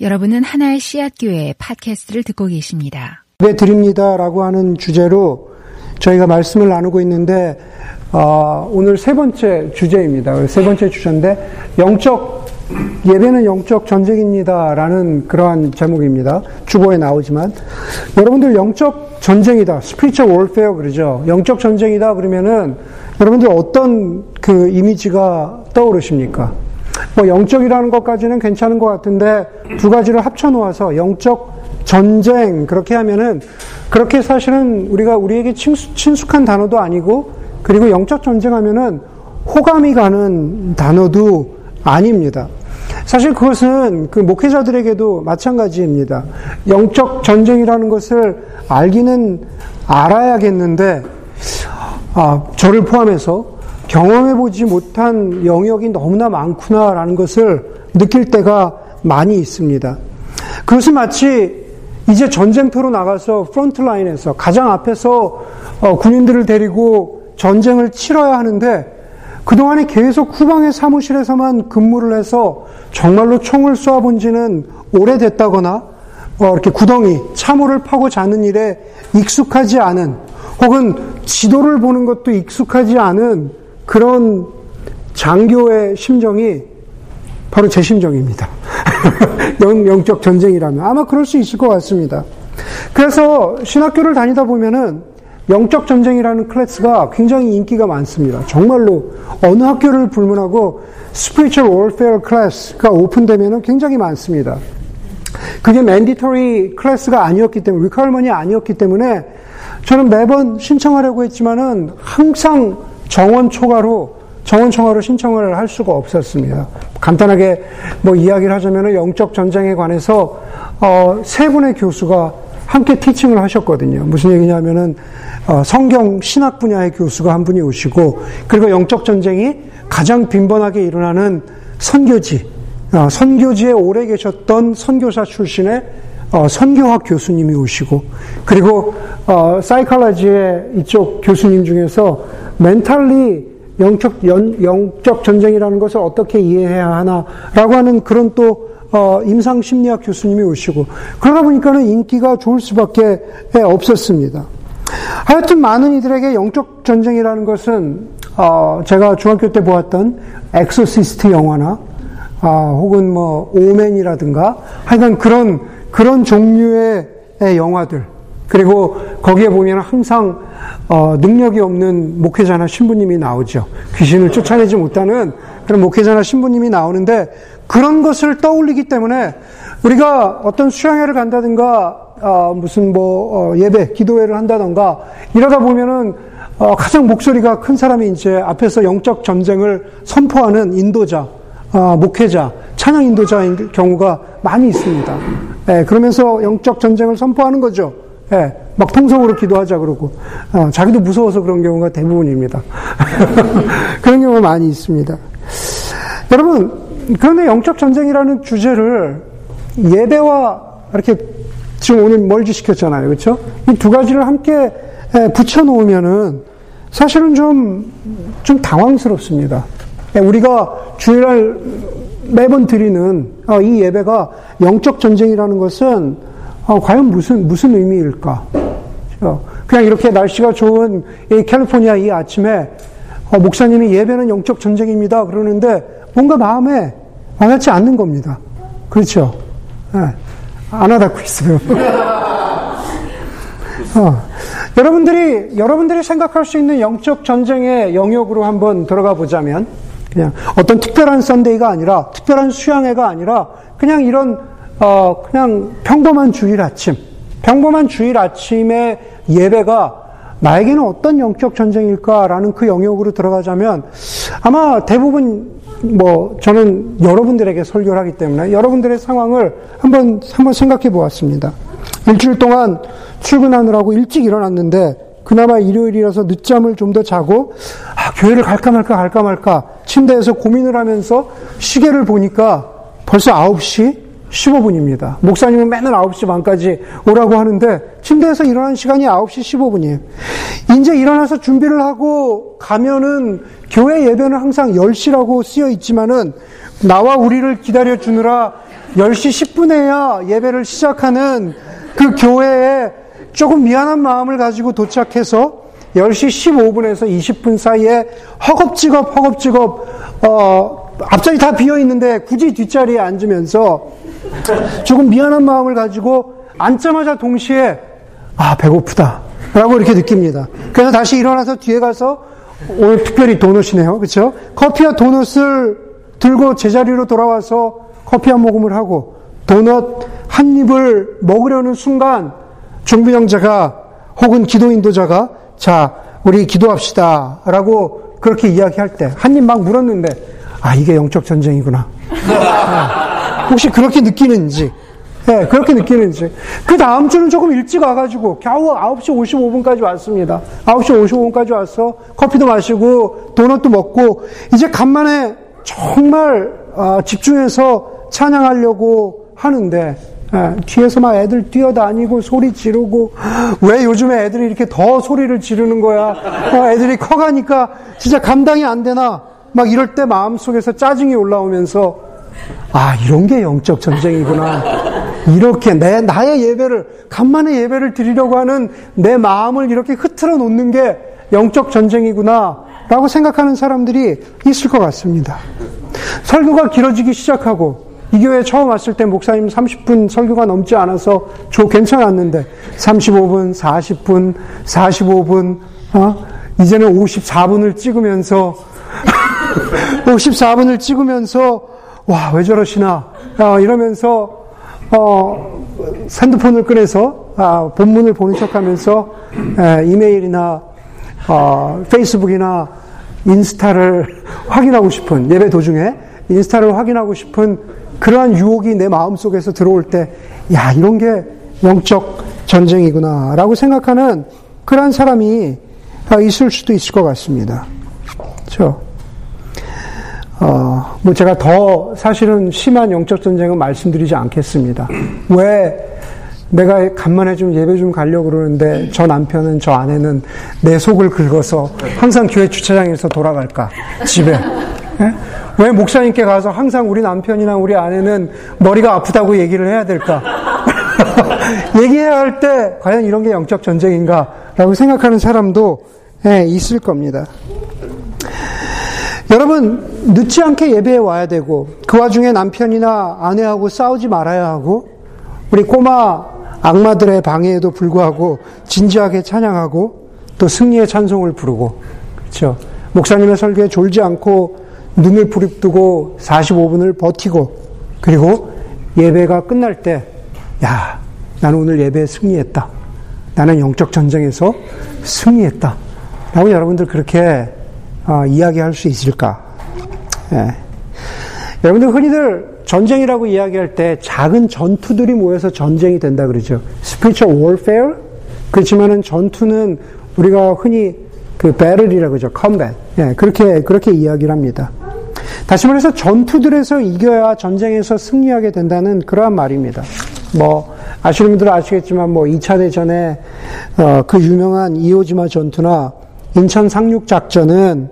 여러분은 하나의 씨앗교회 팟캐스트를 듣고 계십니다. 예배 드립니다라고 하는 주제로 저희가 말씀을 나누고 있는데 오늘 세 번째 주제입니다. 세 번째 주제인데 영적 예배는 영적 전쟁입니다라는 그러한 제목입니다. 주보에 나오지만 여러분들 영적 전쟁이다. Spiritual Warfare 그러죠. 영적 전쟁이다 그러면은 여러분들 어떤 그 이미지가 떠오르십니까? 뭐 영적이라는 것까지는 괜찮은 것 같은데 두 가지를 합쳐놓아서 영적 전쟁 그렇게 하면은 그렇게 사실은 우리에게 친숙한 단어도 아니고 그리고 영적 전쟁하면은 호감이 가는 단어도 아닙니다. 사실 그것은 그 목회자들에게도 마찬가지입니다. 영적 전쟁이라는 것을 알기는 알아야겠는데 저를 포함해서 경험해보지 못한 영역이 너무나 많구나라는 것을 느낄 때가 많이 있습니다. 그것은 마치 이제 전쟁터로 나가서 프론트라인에서 가장 앞에서 군인들을 데리고 전쟁을 치러야 하는데 그동안에 계속 후방의 사무실에서만 근무를 해서 정말로 총을 쏘아본 지는 오래됐다거나 이렇게 구덩이, 참호를 파고 자는 일에 익숙하지 않은 혹은 지도를 보는 것도 익숙하지 않은 그런 장교의 심정이 바로 제 심정입니다. 영적 전쟁이라면 아마 그럴 수 있을 것 같습니다. 그래서 신학교를 다니다 보면은 영적 전쟁이라는 클래스가 굉장히 인기가 많습니다. 정말로 어느 학교를 불문하고 Spiritual Warfare 클래스가 오픈되면은 굉장히 많습니다. 그게 Mandatory 클래스가 아니었기 때문에 Requirement이 아니었기 때문에 저는 매번 신청하려고 했지만은 항상 정원 초과로 신청을 할 수가 없었습니다. 간단하게 뭐 이야기를 하자면은 영적 전쟁에 관해서 세 분의 교수가 함께 티칭을 하셨거든요. 무슨 얘기냐면은 성경 신학 분야의 교수가 한 분이 오시고 그리고 영적 전쟁이 가장 빈번하게 일어나는 선교지에 오래 계셨던 선교사 출신의 선교학 교수님이 오시고 그리고 사이칼라지의 이쪽 교수님 중에서 멘탈리 영적 전쟁이라는 것을 어떻게 이해해야 하나라고 하는 그런 또 임상 심리학 교수님이 오시고 그러다 보니까는 인기가 좋을 수밖에 없었습니다. 하여튼 많은 이들에게 영적 전쟁이라는 것은 제가 중학교 때 보았던 엑소시스트 영화나 혹은 뭐 오맨이라든가 하여간 그런 종류의 영화들 그리고 거기에 보면 항상 능력이 없는 목회자나 신부님이 나오죠. 귀신을 쫓아내지 못하는 그런 목회자나 신부님이 나오는데 그런 것을 떠올리기 때문에 우리가 어떤 수양회를 간다든가 무슨 뭐 예배, 기도회를 한다든가 이러다 보면은 가장 목소리가 큰 사람이 이제 앞에서 영적 전쟁을 선포하는 인도자, 목회자, 찬양 인도자인 경우가 많이 있습니다. 예, 그러면서 영적 전쟁을 선포하는 거죠. 예, 막 통성으로 기도하자 그러고 자기도 무서워서 그런 경우가 대부분입니다. 그런 경우가 많이 있습니다. 여러분, 그런데 영적 전쟁이라는 주제를 예배와 이렇게 지금 오늘 멀지시켰잖아요, 그렇죠? 이 두 가지를 함께 붙여놓으면은 사실은 좀 당황스럽습니다. 우리가 주일날 매번 드리는 이 예배가 영적 전쟁이라는 것은 과연 무슨 의미일까? 그냥 이렇게 날씨가 좋은 이 캘리포니아 이 아침에 목사님이 예배는 영적 전쟁입니다 그러는데 뭔가 마음에 와닿지 않는 겁니다. 그렇죠? 네. 안 와닿고 있어요. 여러분들이 생각할 수 있는 영적 전쟁의 영역으로 한번 들어가 보자면 그냥 어떤 특별한 썬데이가 아니라 특별한 수양회가 아니라 그냥 이런 그냥 평범한 주일 아침의 예배가 나에게는 어떤 영적 전쟁일까라는 그 영역으로 들어가자면 아마 대부분 뭐 저는 여러분들에게 설교를 하기 때문에 여러분들의 상황을 한번 생각해 보았습니다. 일주일 동안 출근하느라고 일찍 일어났는데 그나마 일요일이라서 늦잠을 좀 더 자고 교회를 갈까 말까 침대에서 고민을 하면서 시계를 보니까 벌써 9시 15분입니다. 목사님은 맨날 9시 반까지 오라고 하는데 침대에서 일어난 시간이 9시 15분이에요. 이제 일어나서 준비를 하고 가면은 교회 예배는 항상 10시라고 쓰여 있지만은 나와 우리를 기다려 주느라 10시 10분에야 예배를 시작하는 그 교회에 조금 미안한 마음을 가지고 도착해서 10시 15분에서 20분 사이에 허겁지겁 앞자리 다 비어있는데 굳이 뒷자리에 앉으면서 조금 미안한 마음을 가지고 앉자마자 동시에 아 배고프다 라고 이렇게 느낍니다. 그래서 다시 일어나서 뒤에 가서 오늘 특별히 도넛이네요. 그렇죠? 커피와 도넛을 들고 제자리로 돌아와서 커피 한 모금을 하고 도넛 한 입을 먹으려는 순간 중부형제가 혹은 기도 인도자가 자 우리 기도합시다 라고 그렇게 이야기할 때 한 입 막 물었는데 아 이게 영적 전쟁이구나 혹시 그렇게 느끼는지 네, 그렇게 느끼는지. 그 다음 주는 조금 일찍 와가지고, 겨우 9시 55분까지 왔습니다. 9시 55분까지 와서 커피도 마시고, 도넛도 먹고, 이제 간만에 정말 집중해서 찬양하려고 하는데, 뒤에서 막 애들 뛰어다니고, 소리 지르고, 왜 요즘에 애들이 이렇게 더 소리를 지르는 거야? 애들이 커가니까 진짜 감당이 안 되나? 막 이럴 때 마음속에서 짜증이 올라오면서, 아, 이런 게 영적 전쟁이구나. 이렇게 나의 예배를 간만에 예배를 드리려고 하는 내 마음을 이렇게 흐트러 놓는 게 영적 전쟁이구나 라고 생각하는 사람들이 있을 것 같습니다. 설교가 길어지기 시작하고 이 교회에 처음 왔을 때 목사님 30분 설교가 넘지 않아서 괜찮았는데 35분, 40분, 45분 이제는 54분을 찍으면서 54분을 찍으면서 와, 왜 저러시나 이러면서 핸드폰을 꺼내서 본문을 보는 척하면서 이메일이나 페이스북이나 인스타를 확인하고 싶은 예배 도중에 인스타를 확인하고 싶은 그러한 유혹이 내 마음속에서 들어올 때 야 이런 게 영적 전쟁이구나 라고 생각하는 그러한 사람이 있을 수도 있을 것 같습니다. 그렇죠? 제가 더 사실은 심한 영적 전쟁은 말씀드리지 않겠습니다. 왜 내가 간만에 좀 예배 좀 가려고 그러는데 저 남편은 저 아내는 내 속을 긁어서 항상 교회 주차장에서 돌아갈까? 집에. 예? 왜 목사님께 가서 항상 우리 남편이나 우리 아내는 머리가 아프다고 얘기를 해야 될까? 얘기해야 할 때 과연 이런 게 영적 전쟁인가? 라고 생각하는 사람도 있을 겁니다. 여러분 늦지 않게 예배에 와야 되고 그 와중에 남편이나 아내하고 싸우지 말아야 하고 우리 꼬마 악마들의 방해에도 불구하고 진지하게 찬양하고 또 승리의 찬송을 부르고 그렇죠? 목사님의 설교에 졸지 않고 눈을 부릅뜨고 45분을 버티고 그리고 예배가 끝날 때 야, 나는 오늘 예배에 승리했다. 나는 영적 전쟁에서 승리했다. 라고 여러분들 그렇게 이야기할 수 있을까? 예. 여러분들 흔히들 전쟁이라고 이야기할 때 작은 전투들이 모여서 전쟁이 된다 그러죠. Spiritual Warfare? 그렇지만은 전투는 우리가 흔히 그 battle이라고 그러죠. Combat. 예, 그렇게 이야기를 합니다. 다시 말해서 전투들에서 이겨야 전쟁에서 승리하게 된다는 그러한 말입니다. 아시는 분들은 아시겠지만 2차 대전에 그 유명한 이오지마 전투나 인천 상륙작전은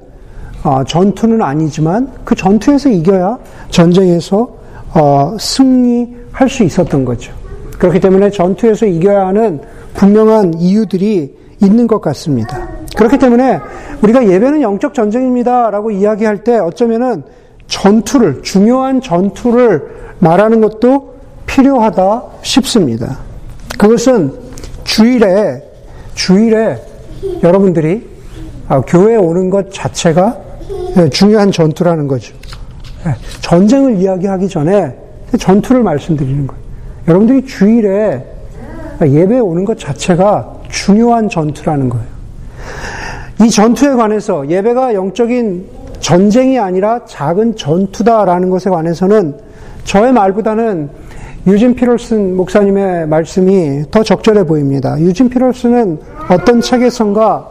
전투는 아니지만 그 전투에서 이겨야 전쟁에서 승리할 수 있었던 거죠. 그렇기 때문에 전투에서 이겨야 하는 분명한 이유들이 있는 것 같습니다. 그렇기 때문에 우리가 예배는 영적 전쟁입니다 라고 이야기할 때 어쩌면은 중요한 전투를 말하는 것도 필요하다 싶습니다. 그것은 주일에 여러분들이 교회에 오는 것 자체가 중요한 전투라는 거죠. 전쟁을 이야기하기 전에 전투를 말씀드리는 거예요. 여러분들이 주일에 예배에 오는 것 자체가 중요한 전투라는 거예요. 이 전투에 관해서 예배가 영적인 전쟁이 아니라 작은 전투다라는 것에 관해서는 저의 말보다는 유진 피롤슨 목사님의 말씀이 더 적절해 보입니다. 유진 피롤슨은 어떤 책에선가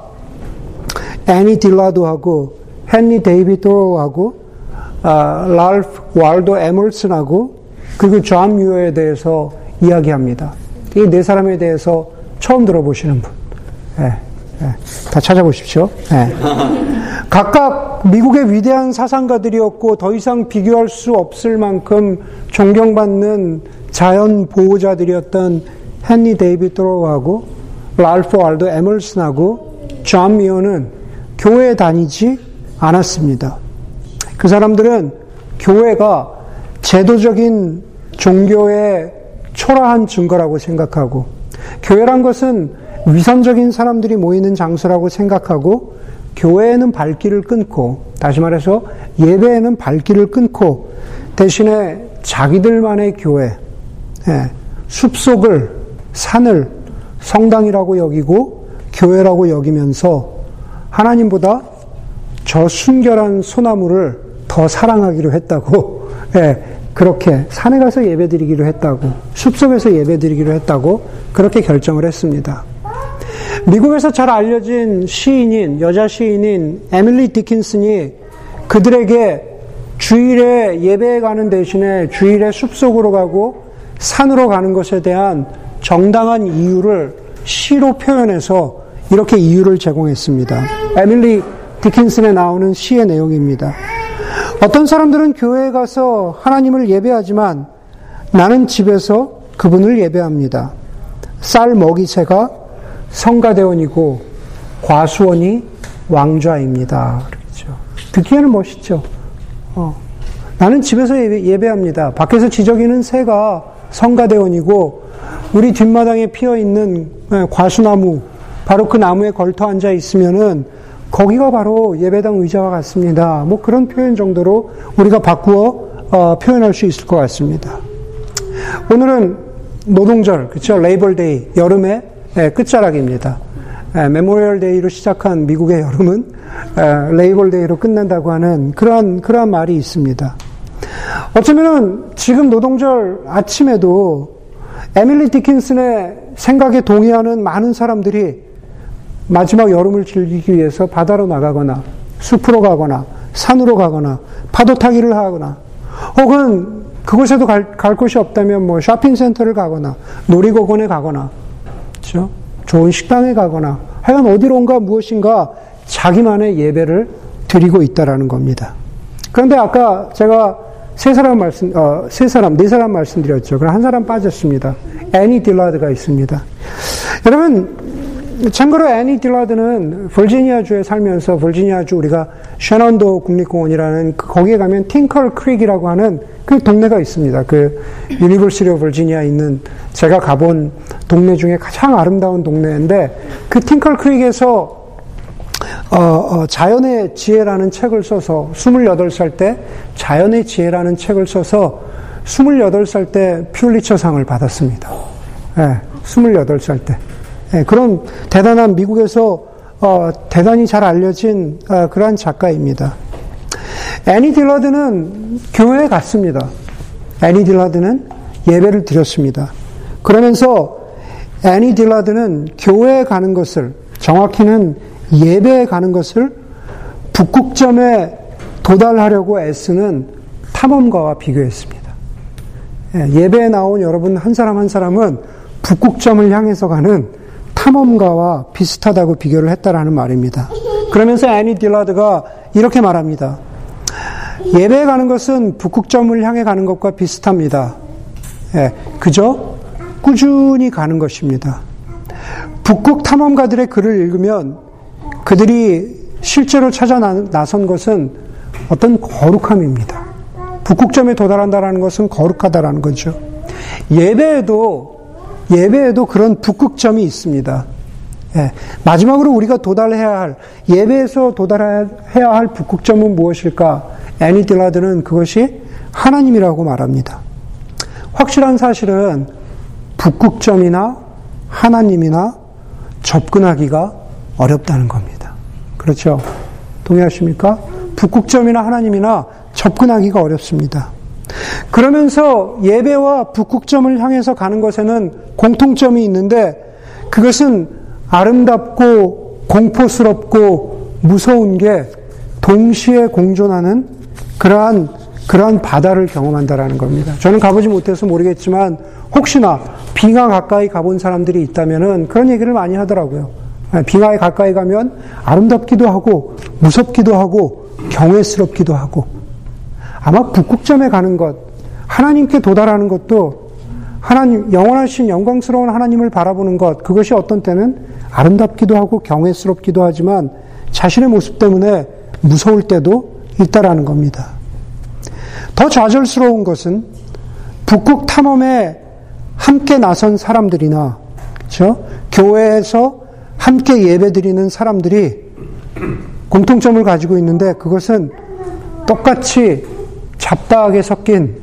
애니 딜라도하고 헨리 데이비도하고 랄프 왈도 에머슨하고 그리고 존 뮤어에 대해서 이야기합니다. 이 네 사람에 대해서 처음 들어보시는 분, 다 찾아보십시오. 각각 미국의 위대한 사상가들이었고 더 이상 비교할 수 없을 만큼 존경받는 자연 보호자들이었던 헨리 데이비드 토로우하고 랄프 월도 에머슨하고 존 미어는 교회에 다니지 않았습니다. 그 사람들은 교회가 제도적인 종교의 초라한 증거라고 생각하고, 교회란 것은 위선적인 사람들이 모이는 장소라고 생각하고, 교회에는 발길을 끊고, 다시 말해서 예배에는 발길을 끊고, 대신에 자기들만의 교회, 숲속을, 산을 성당이라고 여기고 교회라고 여기면서 하나님보다 저 순결한 소나무를 더 사랑하기로 했다고, 그렇게 산에 가서 예배드리기로 했다고, 숲속에서 예배드리기로 했다고 그렇게 결정을 했습니다. 미국에서 잘 알려진 여자 시인인 에밀리 디킨슨이 그들에게 주일에 예배에 가는 대신에 주일에 숲속으로 가고 산으로 가는 것에 대한 정당한 이유를 시로 표현해서 이렇게 이유를 제공했습니다. 에밀리 디킨슨에 나오는 시의 내용입니다. 어떤 사람들은 교회에 가서 하나님을 예배하지만 나는 집에서 그분을 예배합니다. 쌀 먹이새가 성가대원이고 과수원이 왕좌입니다. 그렇죠. 듣기에는 멋있죠. 나는 집에서 예배합니다. 밖에서 지저귀는 새가 성가대원이고 우리 뒷마당에 피어있는 과수나무, 바로 그 나무에 걸터 앉아 있으면은 거기가 바로 예배당 의자와 같습니다. 뭐 그런 표현 정도로 우리가 바꾸어 표현할 수 있을 것 같습니다. 오늘은 노동절, 그렇죠? 레이벌데이, 여름의 끝자락입니다. 메모리얼데이로 시작한 미국의 여름은 레이벌데이로 끝난다고 하는 그러한 말이 있습니다. 어쩌면은 지금 노동절 아침에도 에밀리 디킨슨의 생각에 동의하는 많은 사람들이 마지막 여름을 즐기기 위해서 바다로 나가거나 숲으로 가거나 산으로 가거나 파도 타기를 하거나, 혹은 그곳에도 갈 곳이 없다면 뭐 쇼핑센터를 가거나 놀이공원에 가거나, 그렇죠? 좋은 식당에 가거나, 하여간 어디론가 무엇인가 자기만의 예배를 드리고 있다라는 겁니다. 그런데 아까 제가 네 사람 말씀드렸죠. 그럼 한 사람 빠졌습니다. 애니 딜라드가 있습니다. 여러분, 참고로 애니 딜라드는 버지니아주에 살면서, 버지니아주 우리가 셰넌도어 국립공원이라는 거기에 가면 팅컬 크릭이라고 하는 그 동네가 있습니다. 그 유니버시티 오브 버지니아에 있는 제가 가본 동네 중에 가장 아름다운 동네인데, 그 팅컬 크릭에서 자연의 지혜라는 책을 써서 28살 때 자연의 지혜라는 책을 써서 28살 때 퓰리처상을 받았습니다. 28살 때. 그런 대단한, 미국에서 대단히 잘 알려진 그러한 작가입니다. 애니 딜라드는 교회에 갔습니다. 애니 딜라드는 예배를 드렸습니다. 그러면서 애니 딜라드는 교회에 가는 것을, 정확히는 예배에 가는 것을 북극점에 도달하려고 애쓰는 탐험가와 비교했습니다. 예배에 나온 여러분 한 사람 한 사람은 북극점을 향해서 가는 탐험가와 비슷하다고 비교를 했다라는 말입니다. 그러면서 애니 딜라드가 이렇게 말합니다. 예배에 가는 것은 북극점을 향해 가는 것과 비슷합니다. 그저 꾸준히 가는 것입니다. 북극 탐험가들의 글을 읽으면 그들이 실제로 찾아 나선 것은 어떤 거룩함입니다. 북극점에 도달한다는 것은 거룩하다라는 거죠. 예배에도 그런 북극점이 있습니다. 마지막으로 우리가 예배에서 도달해야 할 북극점은 무엇일까? 애니 딜라드는 그것이 하나님이라고 말합니다. 확실한 사실은 북극점이나 하나님이나 접근하기가 어렵다는 겁니다. 그렇죠? 동의하십니까? 북극점이나 하나님이나 접근하기가 어렵습니다. 그러면서 예배와 북극점을 향해서 가는 것에는 공통점이 있는데, 그것은 아름답고 공포스럽고 무서운 게 동시에 공존하는 그러한 바다를 경험한다라는 겁니다. 저는 가보지 못해서 모르겠지만, 혹시나 빙하 가까이 가본 사람들이 있다면은 그런 얘기를 많이 하더라고요. 빙하에 가까이 가면 아름답기도 하고 무섭기도 하고 경외스럽기도 하고, 아마 북극점에 가는 것, 하나님께 도달하는 것도 하나님, 영원하신 영광스러운 하나님을 바라보는 것, 그것이 어떤 때는 아름답기도 하고 경외스럽기도 하지만 자신의 모습 때문에 무서울 때도 있다라는 겁니다. 더 좌절스러운 것은 북극 탐험에 함께 나선 사람들이나, 그렇죠? 교회에서 함께 예배드리는 사람들이 공통점을 가지고 있는데, 그것은 똑같이 잡다하게 섞인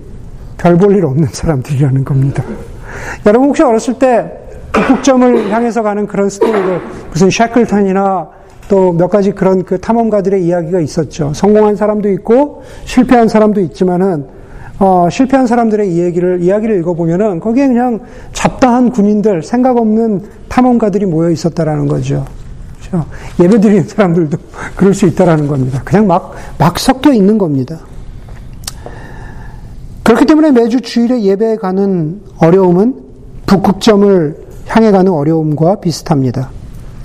별 볼 일 없는 사람들이라는 겁니다. 여러분 혹시 어렸을 때 북극점을 향해서 가는 그런 스토리들, 무슨 쉐클턴이나 또 몇 가지 그런 그 탐험가들의 이야기가 있었죠. 성공한 사람도 있고 실패한 사람도 있지만은, 실패한 사람들의 이야기를 읽어보면은 거기에 그냥 잡다한 군인들, 생각 없는 탐험가들이 모여 있었다라는 거죠. 그렇죠? 예배 드리는 사람들도 그럴 수 있다라는 겁니다. 그냥 막 섞여 있는 겁니다. 그렇기 때문에 매주 주일에 예배에 가는 어려움은 북극점을 향해 가는 어려움과 비슷합니다.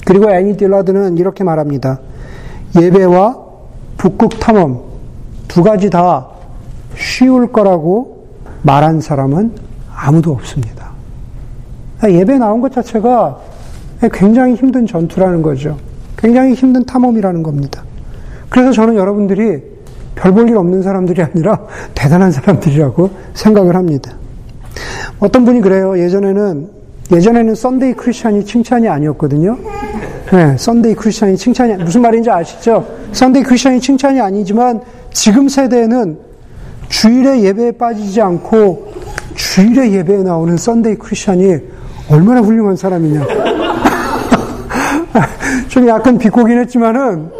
그리고 애니 딜라드는 이렇게 말합니다. 예배와 북극 탐험 두 가지 다 쉬울 거라고 말한 사람은 아무도 없습니다. 예배 나온 것 자체가 굉장히 힘든 전투라는 거죠. 굉장히 힘든 탐험이라는 겁니다. 그래서 저는 여러분들이 별 볼 일 없는 사람들이 아니라 대단한 사람들이라고 생각을 합니다. 어떤 분이 그래요. 예전에는 썬데이 크리스찬이 칭찬이 아니었거든요. 네, 썬데이 크리스찬이 칭찬이, 무슨 말인지 아시죠? 썬데이 크리스찬이 칭찬이 아니지만 지금 세대는 주일에 예배에 빠지지 않고 주일에 예배에 나오는 썬데이 크리스찬이 얼마나 훌륭한 사람이냐. 좀 약간 비꼬긴 했지만은,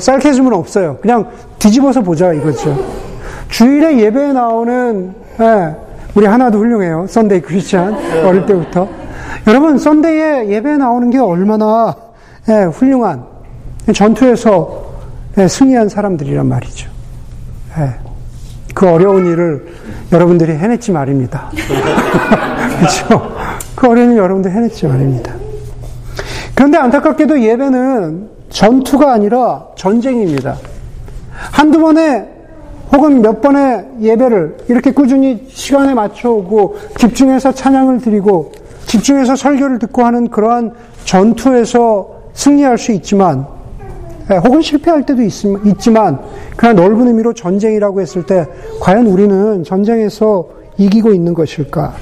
쌀캐즘은 없어요. 그냥 뒤집어서 보자 이거죠. 주일에 예배에 나오는, 우리 하나도 훌륭해요. 썬데이 크리스찬. 어릴 때부터. 여러분, 썬데이에 예배 나오는 게 얼마나 훌륭한, 전투에서 승리한 사람들이란 말이죠. 그 어려운 일을 여러분들이 해냈지 말입니다. 그렇죠? 그 어려운 일 여러분들이 해냈지 말입니다. 그런데 안타깝게도 예배는 전투가 아니라 전쟁입니다. 한두 번에 혹은 몇 번의 예배를 이렇게 꾸준히 시간에 맞춰오고 집중해서 찬양을 드리고 집중해서 설교를 듣고 하는 그러한 전투에서 승리할 수 있지만, 혹은 실패할 때도 있지만, 그냥 넓은 의미로 전쟁이라고 했을 때 과연 우리는 전쟁에서 이기고 있는 것일까?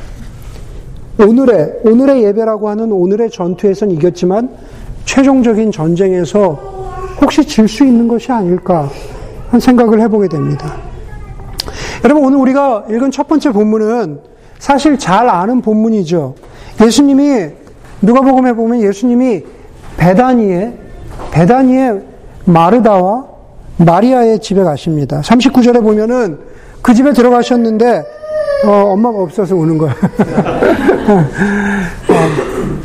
오늘의 예배라고 하는 오늘의 전투에선 이겼지만 최종적인 전쟁에서 혹시 질 수 있는 것이 아닐까 한 생각을 해보게 됩니다. 여러분, 오늘 우리가 읽은 첫 번째 본문은 사실 잘 아는 본문이죠. 예수님이, 누가복음에 보면 예수님이 베다니의 마르다와 마리아의 집에 가십니다. 39절에 보면은 그 집에 들어가셨는데 엄마가 없어서 우는 거예요.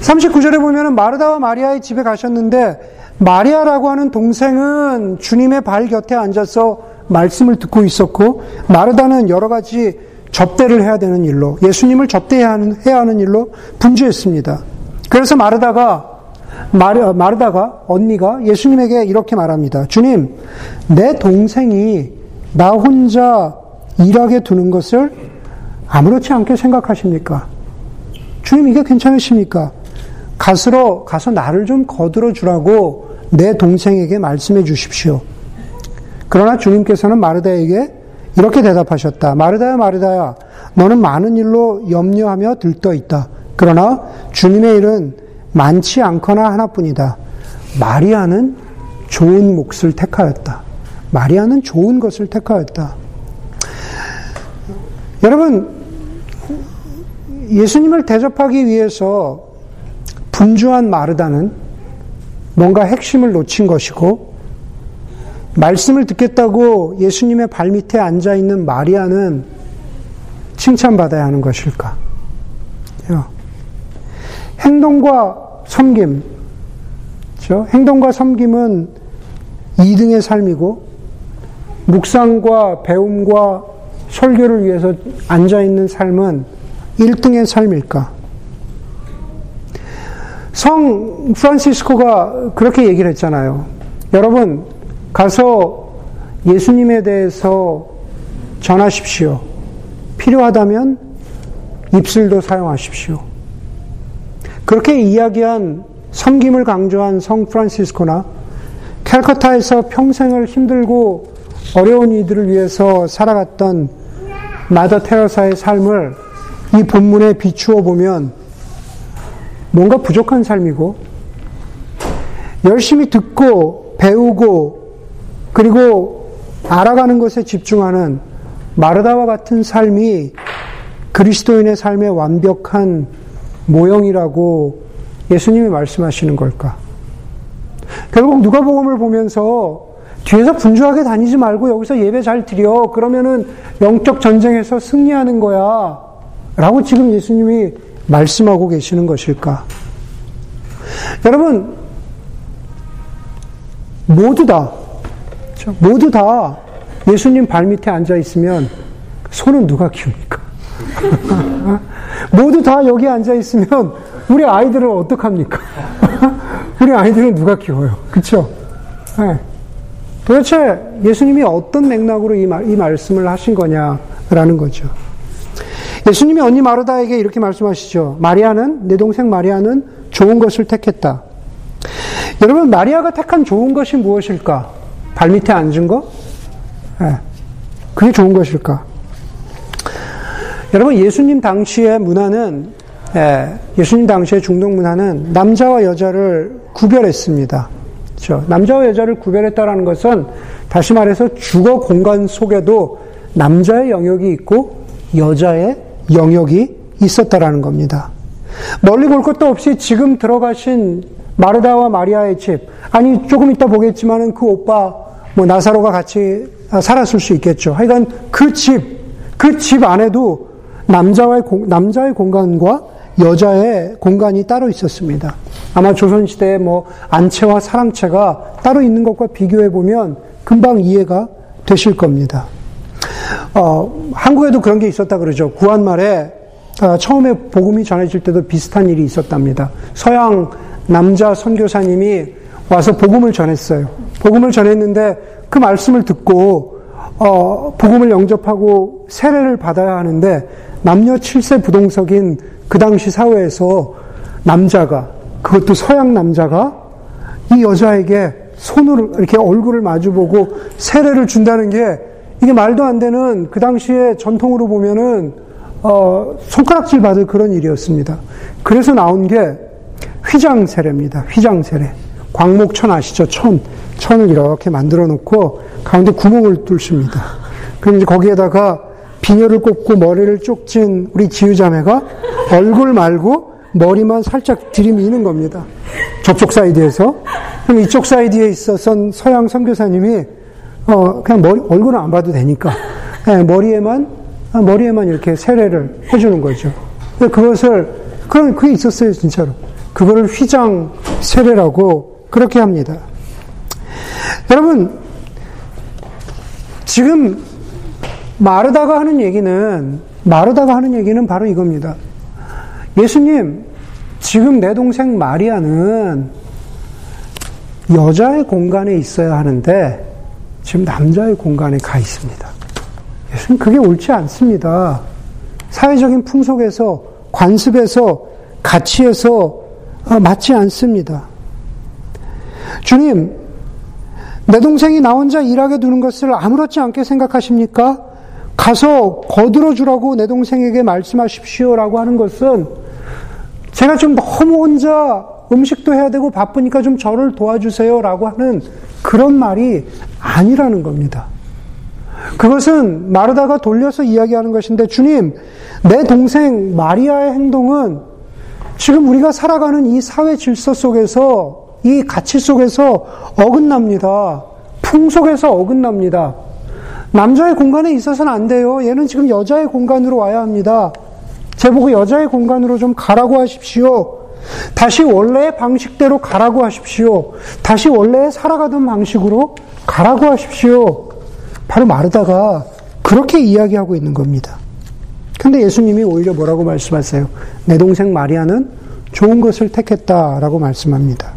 39절에 보면은 마르다와 마리아의 집에 가셨는데, 마리아라고 하는 동생은 주님의 발 곁에 앉아서 말씀을 듣고 있었고, 마르다는 여러 가지 접대를 해야 되는 일로, 예수님을 접대해야 하는 일로 분주했습니다. 그래서 마르다가 언니가 예수님에게 이렇게 말합니다. 주님, 내 동생이 나 혼자 일하게 두는 것을 아무렇지 않게 생각하십니까? 주님, 이게 괜찮으십니까? 가서 나를 좀 거들어 주라고 내 동생에게 말씀해 주십시오. 그러나 주님께서는 마르다에게 이렇게 대답하셨다. 마르다야, 마르다야, 너는 많은 일로 염려하며 들떠 있다. 그러나 주님의 일은 많지 않거나 하나뿐이다. 마리아는 좋은 몫을 택하였다. 마리아는 좋은 것을 택하였다. 여러분, 예수님을 대접하기 위해서 분주한 마르다는 뭔가 핵심을 놓친 것이고, 말씀을 듣겠다고 예수님의 발밑에 앉아있는 마리아는 칭찬받아야 하는 것일까? 행동과 섬김, 그렇죠? 행동과 섬김은 2등의 삶이고, 묵상과 배움과 설교를 위해서 앉아있는 삶은 1등의 삶일까? 성 프란시스코가 그렇게 얘기를 했잖아요. 여러분, 가서 예수님에 대해서 전하십시오. 필요하다면 입술도 사용하십시오. 그렇게 이야기한, 섬김을 강조한 성 프란시스코나 캘커타에서 평생을 힘들고 어려운 이들을 위해서 살아갔던 마더 테레사의 삶을 이 본문에 비추어 보면 뭔가 부족한 삶이고, 열심히 듣고 배우고 그리고 알아가는 것에 집중하는 마르다와 같은 삶이 그리스도인의 삶의 완벽한 모형이라고 예수님이 말씀하시는 걸까? 결국 누가복음을 보면서 뒤에서 분주하게 다니지 말고 여기서 예배 잘 드려, 그러면은 영적 전쟁에서 승리하는 거야 라고 지금 예수님이 말씀하고 계시는 것일까? 여러분, 모두 다 예수님 발밑에 앉아 있으면 손은 누가 키웁니까? 모두 다 여기 앉아 있으면 우리 아이들을 어떡합니까? 우리 아이들은 누가 키워요? 그렇죠? 네. 도대체 예수님이 어떤 맥락으로 이 말씀을 하신 거냐라는 거죠. 예수님이 언니 마르다에게 이렇게 말씀하시죠. 마리아는, 내 동생 마리아는 좋은 것을 택했다. 여러분, 마리아가 택한 좋은 것이 무엇일까? 발밑에 앉은 거? 네. 그게 좋은 것일까? 여러분, 예수님 당시의 문화는, 예수님 당시의 중동 문화는 남자와 여자를 구별했습니다. 그렇죠? 남자와 여자를 구별했다라는 것은 다시 말해서 주거 공간 속에도 남자의 영역이 있고 여자의 영역이 있었다라는 겁니다. 멀리 볼 것도 없이 지금 들어가신 마르다와 마리아의 집, 아니 조금 이따 보겠지만은 그 오빠 뭐 나사로가 같이 살았을 수 있겠죠. 하여간 그 집 안에도 남자의 공간과 여자의 공간이 따로 있었습니다. 아마 조선시대의 뭐 안채와 사랑채가 따로 있는 것과 비교해보면 금방 이해가 되실 겁니다. 한국에도 그런 게 있었다 그러죠. 구한말에 처음에 복음이 전해질 때도 비슷한 일이 있었답니다. 서양 남자 선교사님이 와서 복음을 전했어요. 복음을 전했는데 그 말씀을 듣고 복음을 영접하고 세례를 받아야 하는데 남녀 7세 부동석인 그 당시 사회에서 남자가, 그것도 서양 남자가 이 여자에게 손으로 이렇게 얼굴을 마주보고 세례를 준다는 게, 이게 말도 안 되는, 그 당시에 전통으로 보면은 손가락질 받을 그런 일이었습니다. 그래서 나온 게 휘장 세례입니다. 휘장 세례. 광목천 아시죠? 천을 이렇게 만들어 놓고 가운데 구멍을 뚫습니다. 그럼 이제 거기에다가 비녀를 꽂고 머리를 쪽진 우리 지우자매가 얼굴 말고 머리만 살짝 들이미는 겁니다. 저쪽 사이드에서. 그럼 이쪽 사이드에 있었던 서양 선교사님이 그냥 얼굴은 안 봐도 되니까, 네, 머리에만 이렇게 세례를 해주는 거죠. 그게 있었어요, 진짜로. 그거를 휘장 세례라고 그렇게 합니다. 여러분, 지금 마르다가 하는 얘기는 바로 이겁니다. 예수님, 지금 내 동생 마리아는 여자의 공간에 있어야 하는데 지금 남자의 공간에 가 있습니다. 예수님, 그게 옳지 않습니다. 사회적인 풍속에서, 관습에서, 가치에서 맞지 않습니다. 주님, 내 동생이 나 혼자 일하게 두는 것을 아무렇지 않게 생각하십니까? 가서 거들어 주라고 내 동생에게 말씀하십시오라고 하는 것은, 제가 좀 너무 혼자 음식도 해야 되고 바쁘니까 좀 저를 도와주세요라고 하는 그런 말이 아니라는 겁니다. 그것은 마르다가 돌려서 이야기하는 것인데, 주님, 내 동생 마리아의 행동은 지금 우리가 살아가는 이 사회 질서 속에서, 이 가치 속에서 어긋납니다. 풍속에서 어긋납니다. 남자의 공간에 있어서는 안 돼요. 얘는 지금 여자의 공간으로 와야 합니다. 제보고 여자의 공간으로 좀 가라고 하십시오. 다시 원래의 방식대로 가라고 하십시오. 다시 원래 살아가던 방식으로 가라고 하십시오. 바로 마르다가 그렇게 이야기하고 있는 겁니다. 근데 예수님이 오히려 뭐라고 말씀하세요? 내 동생 마리아는 좋은 것을 택했다라고 말씀합니다.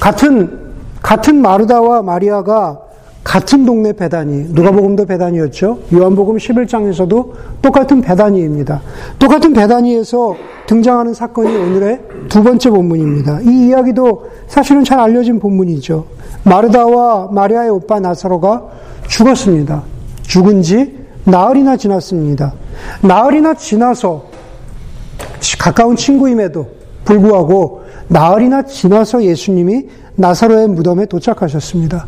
같은 마르다와 마리아가 같은 동네 배단이, 누가복음도 배단이었죠. 요한복음 11장에서도 똑같은 배단이입니다. 똑같은 배단이에서 등장하는 사건이 오늘의 두 번째 본문입니다. 이 이야기도 사실은 잘 알려진 본문이죠. 마르다와 마리아의 오빠 나사로가 죽었습니다. 죽은 지 나흘이나 지났습니다. 나흘이나 지나서, 가까운 친구임에도 불구하고 나흘이나 지나서 예수님이 나사로의 무덤에 도착하셨습니다.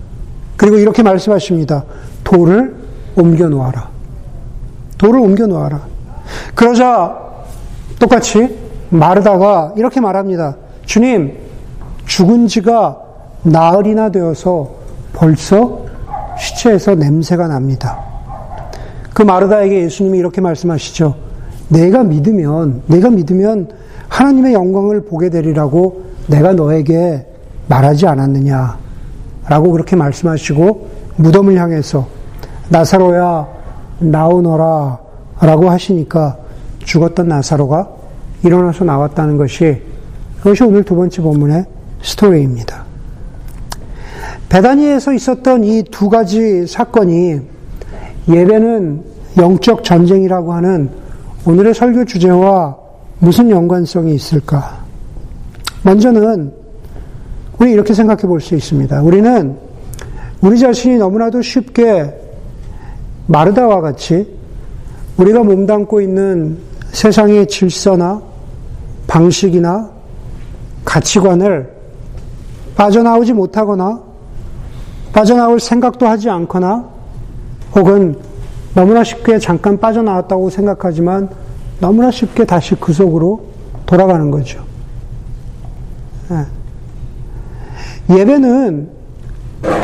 그리고 이렇게 말씀하십니다. 돌을 옮겨 놓아라. 돌을 옮겨 놓아라. 그러자 똑같이 마르다가 이렇게 말합니다. 주님, 죽은 지가 나흘이나 되어서 벌써 시체에서 냄새가 납니다. 그 마르다에게 예수님이 이렇게 말씀하시죠. 내가 믿으면 하나님의 영광을 보게 되리라고 내가 너에게 말하지 않았느냐. 라고 그렇게 말씀하시고 무덤을 향해서 나사로야 나오너라 라고 하시니까 죽었던 나사로가 일어나서 나왔다는 것이, 그것이 오늘 두 번째 본문의 스토리입니다. 베다니에서 있었던 이 두 가지 사건이 예배는 영적 전쟁이라고 하는 오늘의 설교 주제와 무슨 연관성이 있을까? 먼저는 우리 이렇게 생각해 볼 수 있습니다. 우리는 우리 자신이 너무나도 쉽게 마르다와 같이 우리가 몸담고 있는 세상의 질서나 방식이나 가치관을 빠져나오지 못하거나 빠져나올 생각도 하지 않거나, 혹은 너무나 쉽게 잠깐 빠져나왔다고 생각하지만 너무나 쉽게 다시 그 속으로 돌아가는 거죠. 네. 예배는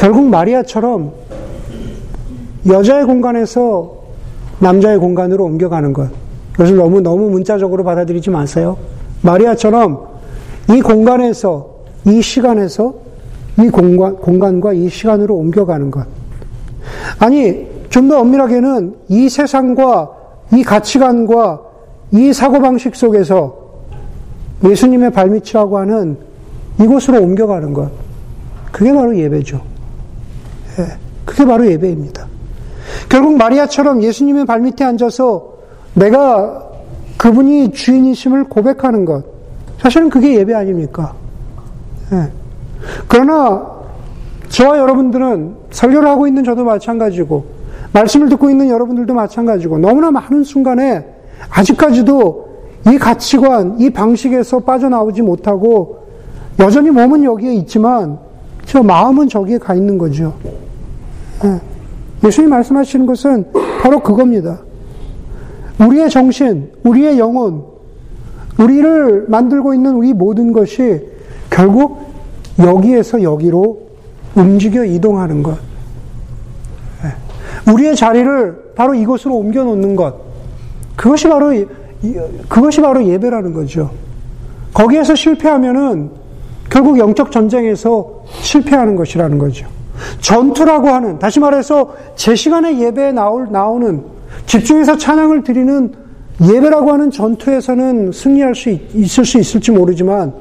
결국 마리아처럼 여자의 공간에서 남자의 공간으로 옮겨가는 것. 이것을 너무 문자적으로 받아들이지 마세요. 마리아처럼 이 공간에서, 이 시간에서, 이 공간과 이 시간으로 옮겨가는 것. 아니, 좀 더 엄밀하게는 이 세상과 이 가치관과 이 사고방식 속에서 예수님의 발밑이라고 하는 이곳으로 옮겨가는 것. 그게 바로 예배죠. 예, 그게 바로 예배입니다. 결국 마리아처럼 예수님의 발밑에 앉아서 내가 그분이 주인이심을 고백하는 것. 사실은 그게 예배 아닙니까? 예. 그러나 저와 여러분들은, 설교를 하고 있는 저도 마찬가지고 말씀을 듣고 있는 여러분들도 마찬가지고, 너무나 많은 순간에 아직까지도 이 가치관, 이 방식에서 빠져나오지 못하고 여전히 몸은 여기에 있지만 저 마음은 저기에 가 있는 거죠. 예. 예수님 말씀하시는 것은 바로 그겁니다. 우리의 정신, 우리의 영혼, 우리를 만들고 있는 우리 모든 것이 결국 여기에서 여기로 움직여 이동하는 것. 우리의 자리를 바로 이곳으로 옮겨 놓는 것. 그것이 바로 예배라는 거죠. 거기에서 실패하면은 결국 영적 전쟁에서 실패하는 것이라는 거죠. 전투라고 하는, 다시 말해서 제 시간에 예배에 나오는, 집중해서 찬양을 드리는 예배라고 하는 전투에서는 승리할 수 있을지 모르지만,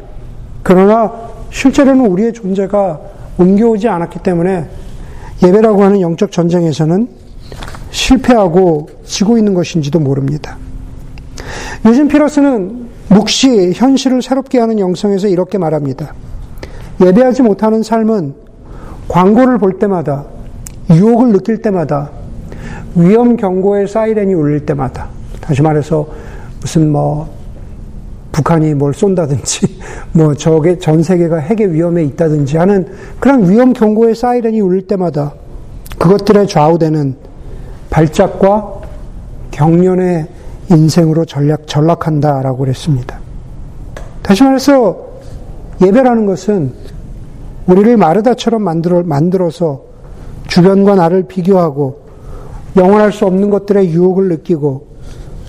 그러나 실제로는 우리의 존재가 옮겨오지 않았기 때문에 예배라고 하는 영적 전쟁에서는 실패하고 지고 있는 것인지도 모릅니다. 유진 피롤슨는 묵시, 현실을 새롭게 하는 영성에서 이렇게 말합니다. 예배하지 못하는 삶은 광고를 볼 때마다, 유혹을 느낄 때마다, 위험 경고의 사이렌이 울릴 때마다, 다시 말해서 무슨 북한이 뭘 쏜다든지, 저게 전 세계가 핵의 위험에 있다든지 하는 그런 위험 경고의 사이렌이 울릴 때마다 그것들에 좌우되는 발작과 경련의 인생으로 전락한다라고 그랬습니다. 다시 말해서 예배라는 것은 우리를 마르다처럼 만들어서 주변과 나를 비교하고 영원할 수 없는 것들의 유혹을 느끼고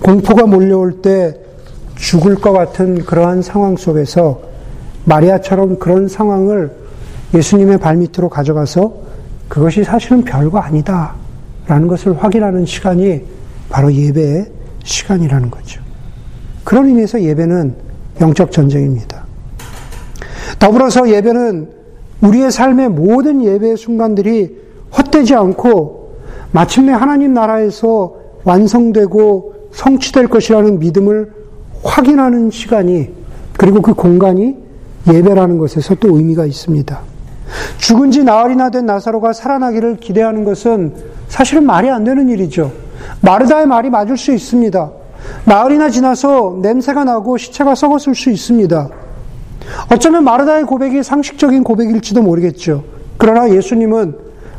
공포가 몰려올 때 죽을 것 같은 그러한 상황 속에서 마리아처럼 그런 상황을 예수님의 발밑으로 가져가서 그것이 사실은 별거 아니다 라는 것을 확인하는 시간이 바로 예배의 시간이라는 거죠. 그런 의미에서 예배는 영적 전쟁입니다. 더불어서 예배는 우리의 삶의 모든 예배의 순간들이 헛되지 않고 마침내 하나님 나라에서 완성되고 성취될 것이라는 믿음을 확인하는 시간이, 그리고 그 공간이 예배라는 것에서 또 의미가 있습니다. 죽은 지 나흘이나 된 나사로가 살아나기를 기대하는 것은 사실은 말이 안 되는 일이죠. 마르다의 말이 맞을 수 있습니다. 나흘이나 지나서 냄새가 나고 시체가 썩었을 수 있습니다. 어쩌면 마르다의 고백이 상식적인 고백일지도 모르겠죠. 그러나 예수님은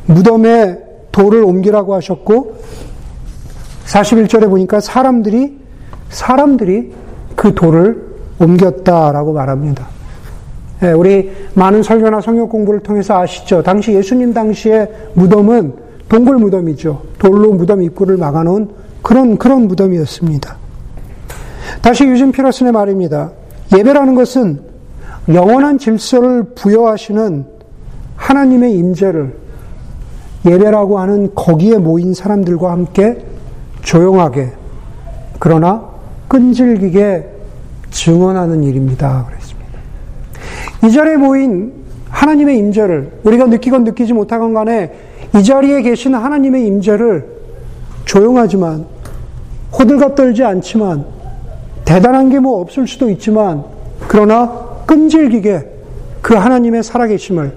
무덤에 돌을 옮기라고 하셨고, 41절에 보니까 사람들이 그 돌을 옮겼다라고 말합니다. 예, 우리 많은 설교나 성경 공부를 통해서 아시죠. 당시 예수님 당시의 무덤은 동굴 무덤이죠. 돌로 무덤 입구를 막아놓은 그런 무덤이었습니다. 다시 유진 피롤슨의 말입니다. 예배라는 것은 영원한 질서를 부여하시는 하나님의 임재를 예배라고 하는 거기에 모인 사람들과 함께 조용하게, 그러나 끈질기게 증언하는 일입니다. 그랬습니다. 이 자리에 모인 하나님의 임재를, 우리가 느끼건 느끼지 못하건 간에 이 자리에 계신 하나님의 임재를 조용하지만, 호들갑 떨지 않지만, 대단한 게 뭐 없을 수도 있지만, 그러나 끈질기게 그 하나님의 살아계심을,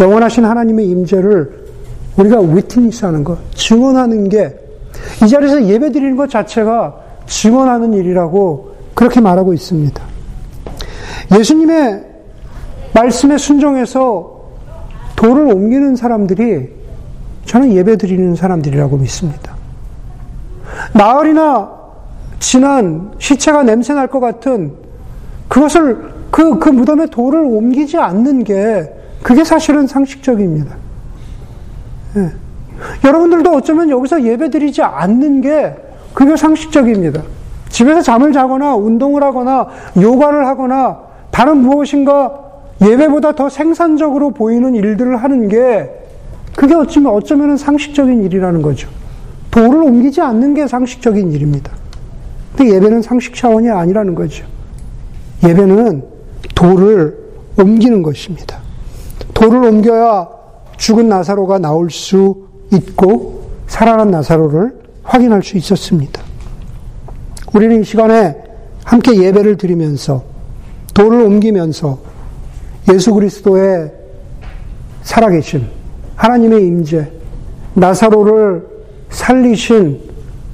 영원하신 하나님의 임재를 우리가 위트니스하는 것, 증언하는 게, 이 자리에서 예배 드리는 것 자체가 증언하는 일이라고 그렇게 말하고 있습니다. 예수님의 말씀에 순종해서 돌을 옮기는 사람들이 저는 예배 드리는 사람들이라고 믿습니다. 나흘이나 지난 시체가 냄새 날 것 같은 그것을, 그 무덤에 돌을 옮기지 않는 게, 그게 사실은 상식적입니다. 예. 여러분들도 어쩌면 여기서 예배 드리지 않는 게, 그게 상식적입니다. 집에서 잠을 자거나 운동을 하거나 요가를 하거나 다른 무엇인가 예배보다 더 생산적으로 보이는 일들을 하는 게, 그게 어쩌면 상식적인 일이라는 거죠. 돌을 옮기지 않는 게 상식적인 일입니다. 근데 예배는 상식 차원이 아니라는 거죠. 예배는 돌을 옮기는 것입니다. 돌을 옮겨야 죽은 나사로가 나올 수 있고 살아난 나사로를 확인할 수 있었습니다. 우리는 이 시간에 함께 예배를 드리면서, 돌을 옮기면서 예수 그리스도의 살아계신 하나님의 임재, 나사로를 살리신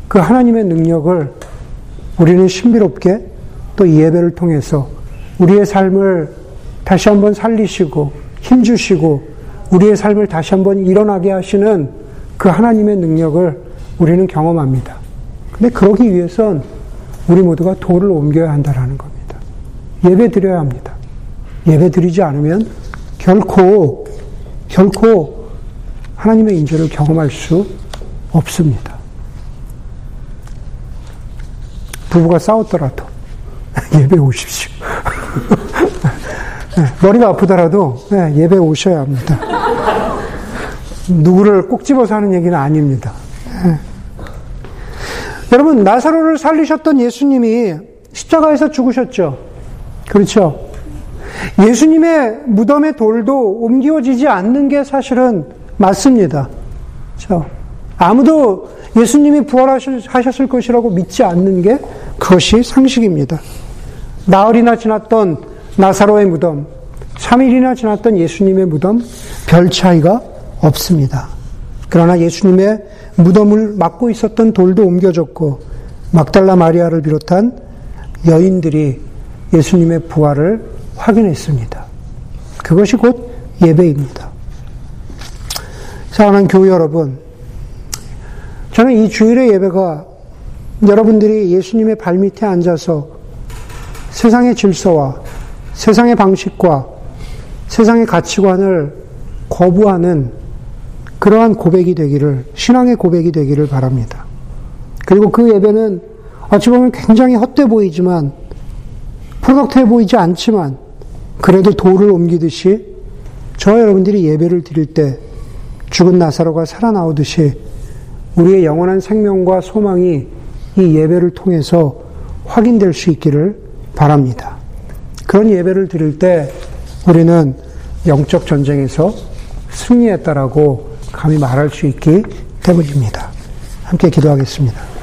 그 하나님의 능력을 우리는 신비롭게 또 예배를 통해서 우리의 삶을 다시 한번 살리시고 힘주시고 우리의 삶을 다시 한번 일어나게 하시는 그 하나님의 능력을 우리는 경험합니다. 근데 그러기 위해선 우리 모두가 돌을 옮겨야 한다라는 겁니다. 예배 드려야 합니다. 예배 드리지 않으면 결코 하나님의 임재를 경험할 수 없습니다. 부부가 싸웠더라도 예배 오십시오. 머리가 아프더라도 예배 오셔야 합니다. 누구를 꼭 집어서 하는 얘기는 아닙니다. 여러분, 나사로를 살리셨던 예수님이 십자가에서 죽으셨죠. 그렇죠. 예수님의 무덤의 돌도 옮겨지지 않는 게 사실은 맞습니다. 그렇죠? 아무도 예수님이 부활하셨을 것이라고 믿지 않는 게, 그것이 상식입니다. 나흘이나 지났던 나사로의 무덤, 3일이나 지났던 예수님의 무덤, 별 차이가 없습니다. 그러나 예수님의 무덤을 막고 있었던 돌도 옮겨졌고, 막달라 마리아를 비롯한 여인들이 예수님의 부활을 확인했습니다. 그것이 곧 예배입니다. 사랑하는 교회 여러분, 저는 이 주일의 예배가 여러분들이 예수님의 발밑에 앉아서 세상의 질서와 세상의 방식과 세상의 가치관을 거부하는 그러한 고백이 되기를, 신앙의 고백이 되기를 바랍니다. 그리고 그 예배는 어찌 보면 굉장히 헛돼 보이지만, 프로덕트해 보이지 않지만, 그래도 돌을 옮기듯이 저와 여러분들이 예배를 드릴 때 죽은 나사로가 살아나오듯이 우리의 영원한 생명과 소망이 이 예배를 통해서 확인될 수 있기를 바랍니다. 그런 예배를 드릴 때 우리는 영적 전쟁에서 승리했다라고 감히 말할 수 있기 때문입니다. 함께 기도하겠습니다.